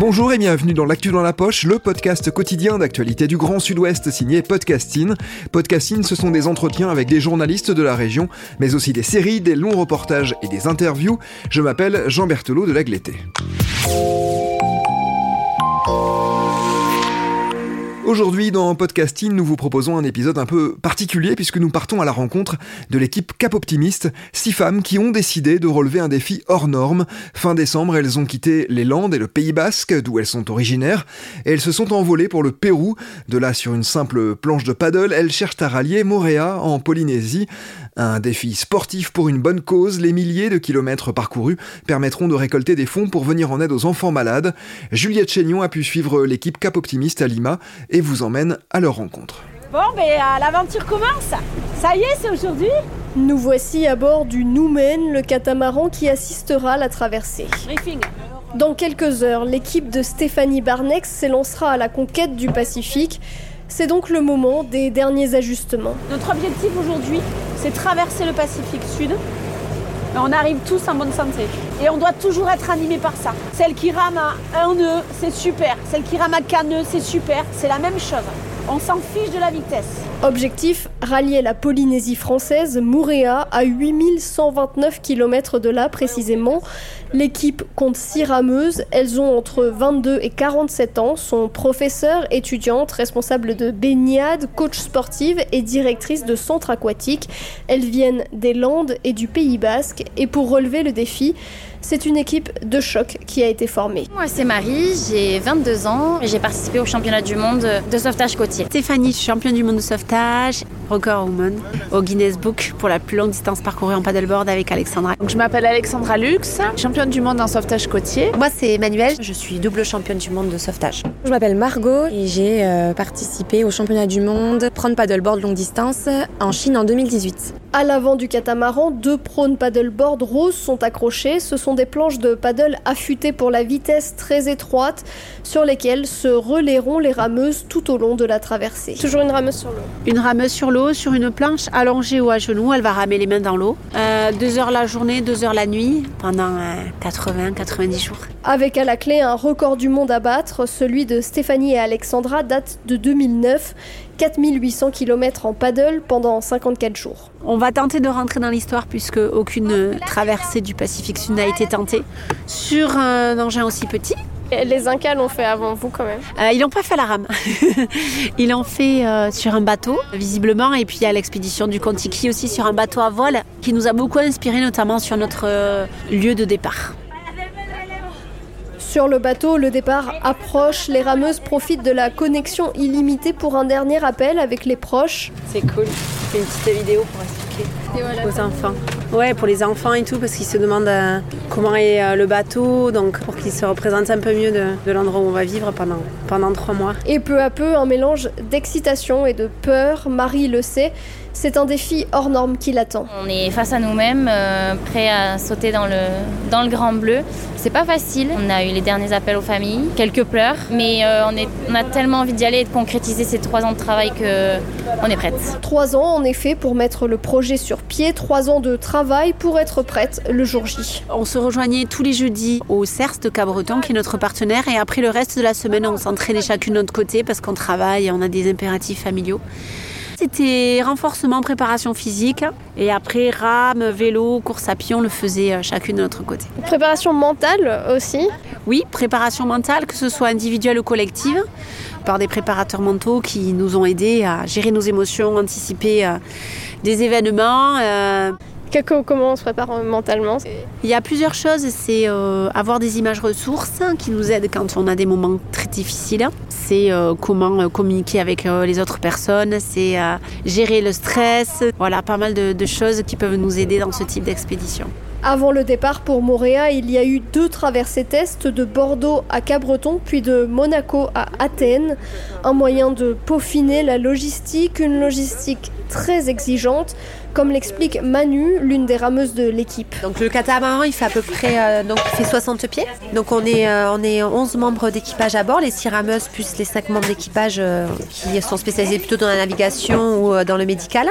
Bonjour et bienvenue dans l'Actu dans la poche, le podcast quotidien d'actualité du Grand Sud-Ouest signé Podcasting. Podcasting, ce sont des entretiens avec des journalistes de la région, mais aussi des séries, des longs reportages et des interviews. Je m'appelle Jean Berthelot de La Glétée. Aujourd'hui, dans Podcasting, nous vous proposons un épisode un peu particulier puisque nous partons à la rencontre de l'équipe Cap Optimiste, 6 femmes qui ont décidé de relever un défi hors norme. Fin décembre, elles ont quitté les Landes et le Pays Basque, d'où elles sont originaires, et elles se sont envolées pour le Pérou. De là, sur une simple planche de paddle, elles cherchent à rallier Moorea en Polynésie. Un défi sportif pour une bonne cause, les milliers de kilomètres parcourus permettront de récolter des fonds pour venir en aide aux enfants malades. Juliette Chénion a pu suivre l'équipe Cap Optimiste à Lima et vous emmène à leur rencontre. L'aventure commence. Ça y est, c'est aujourd'hui. Nous voici à bord du Noumen, le catamaran qui assistera à la traversée. Briefing. Dans quelques heures, l'équipe de Stéphanie Barnex s'élancera à la conquête du Pacifique. C'est donc le moment des derniers ajustements. Notre objectif aujourd'hui, c'est traverser le Pacifique Sud. On arrive tous en bonne santé. Et on doit toujours être animé par ça. Celle qui rame à un nœud, c'est super. Celle qui rame à 4 nœuds, c'est super. C'est la même chose. On s'en fiche de la vitesse. Objectif, rallier la Polynésie française, Moorea, à 8129 km de là précisément. L'équipe compte 6 rameuses. Elles ont entre 22 et 47 ans, sont professeurs, étudiantes, responsables de baignade, coach sportive et directrices de centres aquatiques. Elles viennent des Landes et du Pays Basque. Et pour relever le défi, c'est une équipe de choc qui a été formée. Moi, c'est Marie, j'ai 22 ans et j'ai participé au championnat du monde de sauvetage côtier. Stéphanie, championne du monde de sauvetage, record woman au Guinness Book pour la plus longue distance parcourue en paddleboard avec Alexandra. Donc, je m'appelle Alexandra Lux, championne du monde en sauvetage côtier. Moi, c'est Emmanuel, je suis double championne du monde de sauvetage. Je m'appelle Margot et j'ai participé au championnat du monde prône paddleboard longue distance en Chine en 2018. À l'avant du catamaran, 2 prônes paddleboard roses sont accrochés. Ce sont des planches de paddle affûtées pour la vitesse très étroites sur lesquelles se relaieront les rameuses tout au long de la traversée. Toujours une rameuse sur l'eau. Une rameuse sur l'eau, sur une planche allongée ou à genoux, elle va ramer les mains dans l'eau. 2 heures la journée, 2 heures la nuit, pendant 80-90 jours. Avec à la clé un record du monde à battre, celui de Stéphanie et Alexandra date de 2009. 4800 km en paddle pendant 54 jours. On va tenter de rentrer dans l'histoire puisque aucune traversée du Pacifique Sud n'a été tentée sur un engin aussi petit. Et les Incas l'ont fait avant vous quand même. Ils n'ont pas fait la rame. Ils l'ont fait sur un bateau, visiblement. Et puis il y a l'expédition du Contiki aussi sur un bateau à voile qui nous a beaucoup inspiré, notamment sur notre lieu de départ. Sur le bateau, le départ approche. Les rameuses profitent de la connexion illimitée pour un dernier appel avec les proches. C'est cool. J'ai une petite vidéo pour expliquer aux enfants. Ouais, pour les enfants et tout, parce qu'ils se demandent comment est le bateau, donc pour qu'ils se représentent un peu mieux de l'endroit où on va vivre pendant 3 mois. Et peu à peu, un mélange d'excitation et de peur. Marie le sait. C'est un défi hors norme qui l'attend. On est face à nous-mêmes, prêts à sauter dans le grand bleu. C'est pas facile. On a eu les derniers appels aux familles, quelques pleurs, mais on a tellement envie d'y aller et de concrétiser ces 3 ans de travail qu'on est prête. 3 ans en effet pour mettre le projet sur pied, 3 ans de travail pour être prête le jour J. On se rejoignait tous les jeudis au CERS de Cabreton qui est notre partenaire et après le reste de la semaine on s'entraînait chacune de notre côté parce qu'on travaille et on a des impératifs familiaux. C'était renforcement, préparation physique et après rame, vélo, course à pied, on le faisait chacune de notre côté. Préparation mentale aussi ? Oui, préparation mentale, que ce soit individuelle ou collective, par des préparateurs mentaux qui nous ont aidés à gérer nos émotions, anticiper des événements. comment on se prépare mentalement. Il y a plusieurs choses, c'est avoir des images ressources qui nous aident quand on a des moments très difficiles. C'est comment communiquer avec les autres personnes, c'est gérer le stress. Voilà, pas mal de choses qui peuvent nous aider dans ce type d'expédition. Avant le départ pour Moorea, il y a eu 2 traversées tests de Bordeaux à Cabreton, puis de Monaco à Athènes. Un moyen de peaufiner la logistique, une logistique très exigeante, comme l'explique Manu, l'une des rameuses de l'équipe. Donc le catamaran, il fait à peu près il fait 60 pieds. Donc on est 11 membres d'équipage à bord, les 6 rameuses plus les 5 membres d'équipage qui sont spécialisés plutôt dans la navigation ou dans le médical.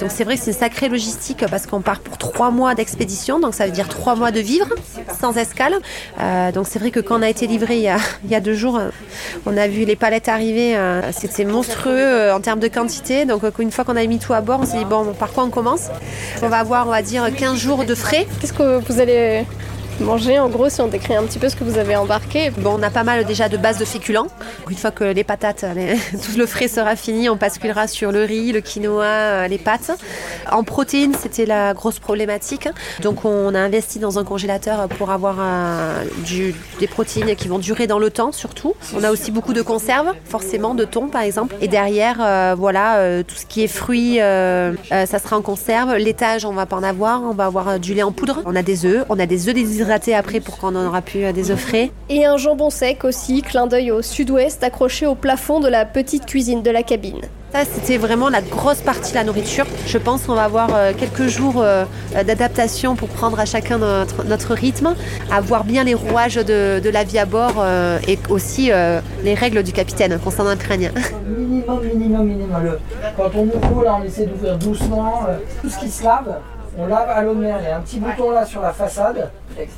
Donc c'est vrai que c'est une sacrée logistique parce qu'on part pour 3 mois d'expédition, donc ça veut dire 3 mois de vivre sans escale. Donc c'est vrai que quand on a été livré il y a 2 jours, on a vu les palettes arriver, c'était monstrueux en termes de quantité. Donc une fois qu'on a mis tout à bord, on s'est dit bon, par quoi on commence? On va avoir, on va dire, 15 jours de frais. Qu'est-ce que vous allez manger, en gros, si on décrit un petit peu ce que vous avez embarqué? Bon, on a pas mal déjà de bases de féculents. Une fois que les patates, tout le frais sera fini, on basculera sur le riz, le quinoa, les pâtes. En protéines, c'était la grosse problématique. Donc on a investi dans un congélateur pour avoir des protéines qui vont durer dans le temps, surtout. On a aussi beaucoup de conserves, forcément, de thon, par exemple. Et derrière, tout ce qui est fruits, ça sera en conserve. Laitage, on va pas en avoir. On va avoir du lait en poudre. On a des œufs. On a des œufs déshydratés après pour qu'on en aura plus des œufs frais. Et un jambon sec aussi, clin d'œil au sud-ouest, accroché au plafond de la petite cuisine de la cabine. Ça, c'était vraiment la grosse partie de la nourriture. Je pense qu'on va avoir quelques jours d'adaptation pour prendre à chacun notre rythme, avoir bien les rouages de la vie à bord et aussi les règles du capitaine qu'on s'en imprègne. Minimum. Quand on ouvre, là, on essaie d'ouvrir doucement. Tout ce qui se lave, on lave à l'eau de mer. Il y a un petit bouton là sur la façade.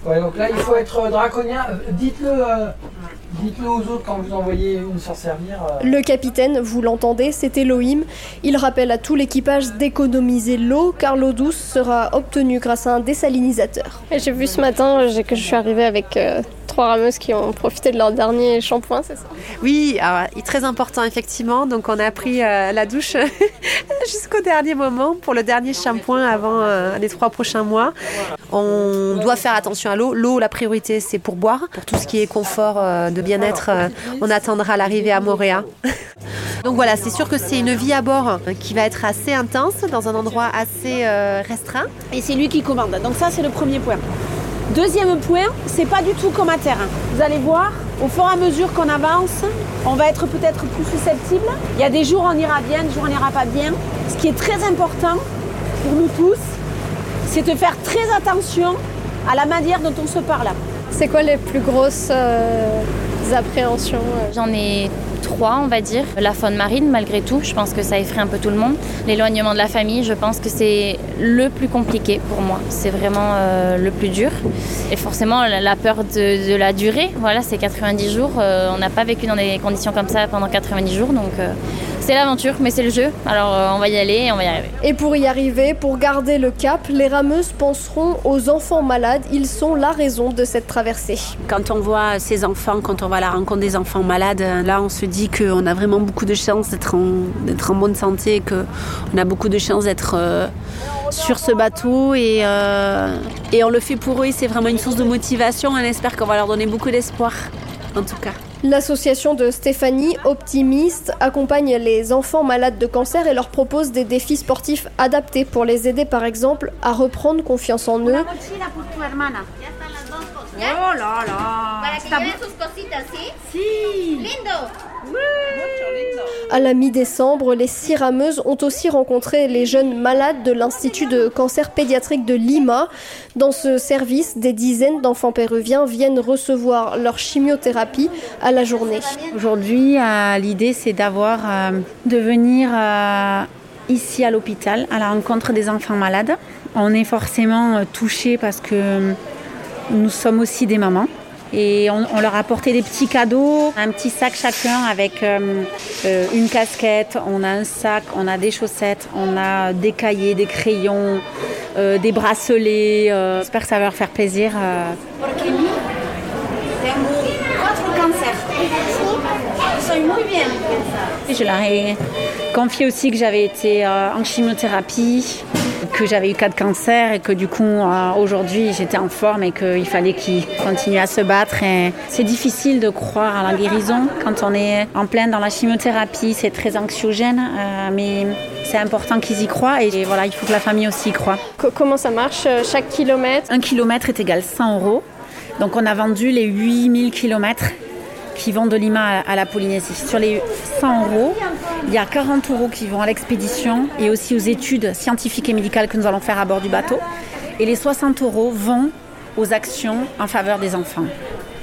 Ouais, donc là, il faut être draconien. Dites-le aux autres quand vous envoyez une s'en servir. Le capitaine, vous l'entendez, c'est Elohim. Il rappelle à tout l'équipage d'économiser l'eau, car l'eau douce sera obtenue grâce à un désalinisateur. Et j'ai vu ce matin que je suis arrivée avec 3 rameuses qui ont profité de leur dernier shampoing, c'est ça? Oui, alors, très important, effectivement. Donc, on a pris la douche jusqu'au dernier moment pour le dernier shampoing avant les 3 prochains mois. On doit faire attention à l'eau. L'eau, la priorité, c'est pour boire. Pour tout ce qui est confort, de bien-être, on attendra l'arrivée à Moorea. Donc voilà, c'est sûr que c'est une vie à bord qui va être assez intense, dans un endroit assez restreint. Et c'est lui qui commande. Donc ça, c'est le premier point. Deuxième point, c'est pas du tout comme à terre. Vous allez voir, au fur et à mesure qu'on avance, on va être peut-être plus susceptible. Il y a des jours on ira bien, des jours on n'ira pas bien. Ce qui est très important pour nous tous, c'est de faire très attention à la manière dont on se parle. C'est quoi les plus grosses appréhensions? J'en ai 3, on va dire. La faune marine, malgré tout, je pense que ça effraie un peu tout le monde. L'éloignement de la famille, je pense que c'est le plus compliqué pour moi. C'est vraiment le plus dur. Et forcément, la peur de la durée, voilà, c'est 90 jours. On n'a pas vécu dans des conditions comme ça pendant 90 jours, donc... C'est l'aventure, mais c'est le jeu, alors on va y aller et on va y arriver. Et pour y arriver, pour garder le cap, les rameuses penseront aux enfants malades. Ils sont la raison de cette traversée. Quand on voit ces enfants, quand on va à la rencontre des enfants malades, là on se dit qu'on a vraiment beaucoup de chance d'être en bonne santé, et qu'on a beaucoup de chance d'être sur ce bateau et on le fait pour eux. C'est vraiment une source de motivation, on espère qu'on va leur donner beaucoup d'espoir, en tout cas. L'association de Stéphanie, Optimiste, accompagne les enfants malades de cancer et leur propose des défis sportifs adaptés pour les aider, par exemple, à reprendre confiance en eux. Oh là là. À la mi-décembre, les 6 rameuses ont aussi rencontré les jeunes malades de l'Institut de cancer pédiatrique de Lima. Dans ce service, des dizaines d'enfants péruviens viennent recevoir leur chimiothérapie à la journée. Aujourd'hui, l'idée c'est de venir ici à l'hôpital à la rencontre des enfants malades. On est forcément touchés parce que nous sommes aussi des mamans. Et on leur a apporté des petits cadeaux, un petit sac chacun avec une casquette, on a un sac, on a des chaussettes, on a des cahiers, des crayons, des bracelets. J'espère que ça va leur faire plaisir. Je leur ai confié aussi que j'avais été en chimiothérapie. que j'avais eu 4 cancers et que du coup aujourd'hui j'étais en forme et qu'il fallait qu'il continue à se battre. Et c'est difficile de croire à la guérison quand on est en plein dans la chimiothérapie, c'est très anxiogène, mais c'est important qu'ils y croient et voilà, il faut que la famille aussi y croie. Comment ça marche chaque kilomètre ? 1 kilomètre est égal 100 €. Donc on a vendu les 8000 kilomètres qui vont de Lima à la Polynésie. Sur les 100 €, il y a 40 € qui vont à l'expédition et aussi aux études scientifiques et médicales que nous allons faire à bord du bateau. Et les 60 € vont aux actions en faveur des enfants.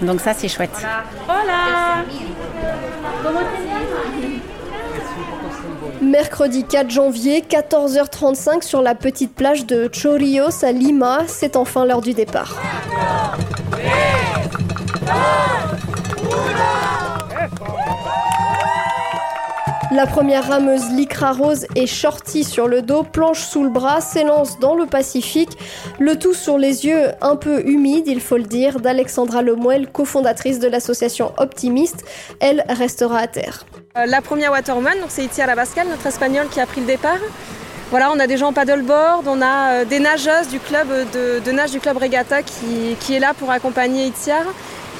Donc ça, c'est chouette. Hola. Mercredi 4 janvier, 14h35, sur la petite plage de Chorillos à Lima, c'est enfin l'heure du départ. La première rameuse lycra rose et shorty sur le dos, planche sous le bras, s'élance dans le Pacifique. Le tout sur les yeux un peu humides, il faut le dire, d'Alexandra Lemuel, cofondatrice de l'association Optimiste. Elle restera à terre. La première waterwoman, donc c'est Itziar Pascual, notre espagnole qui a pris le départ. Voilà, on a des gens en paddleboard, on a des nageuses du club de nage du club Regatta qui est là pour accompagner Itziar.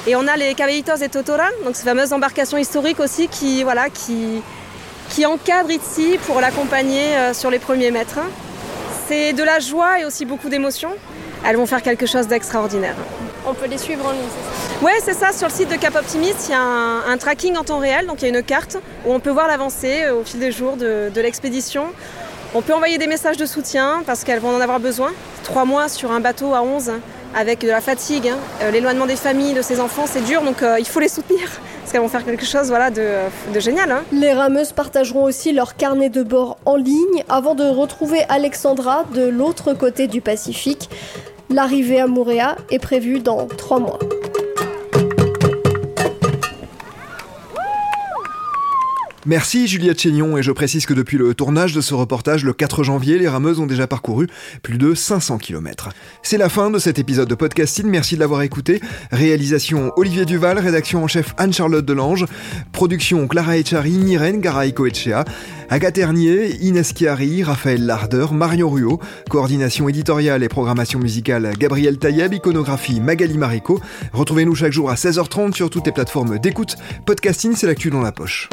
Et on a les Caballitos de Totora, donc ces fameuses embarcations historiques aussi qui encadre ici pour l'accompagner sur les premiers mètres. C'est de la joie et aussi beaucoup d'émotions. Elles vont faire quelque chose d'extraordinaire. On peut les suivre en ligne, c'est ça ? Oui, c'est ça. Sur le site de Cap Optimiste, il y a un tracking en temps réel. Donc il y a une carte où on peut voir l'avancée au fil des jours de l'expédition. On peut envoyer des messages de soutien parce qu'elles vont en avoir besoin. 3 mois sur un bateau à 11 avec de la fatigue, l'éloignement des familles, de ses enfants, c'est dur. Donc il faut les soutenir. Parce qu'elles vont faire quelque chose voilà, de génial. Hein. Les rameuses partageront aussi leur carnet de bord en ligne avant de retrouver Alexandra de l'autre côté du Pacifique. L'arrivée à Moorea est prévue dans 3 mois. Merci Juliette Chénion, et je précise que depuis le tournage de ce reportage, le 4 janvier, les rameuses ont déjà parcouru plus de 500 km. C'est la fin de cet épisode de Podcasting, merci de l'avoir écouté. Réalisation Olivier Duval, rédaction en chef Anne-Charlotte Delange, production Clara Echari, Nirène Garaïco-Echea, Agathe Hernier, Inès Chiari, Raphaël Larder, Marion Ruot, coordination éditoriale et programmation musicale Gabriel Taïeb, iconographie Magali Marico. Retrouvez-nous chaque jour à 16h30 sur toutes les plateformes d'écoute. Podcasting, c'est l'actu dans la poche.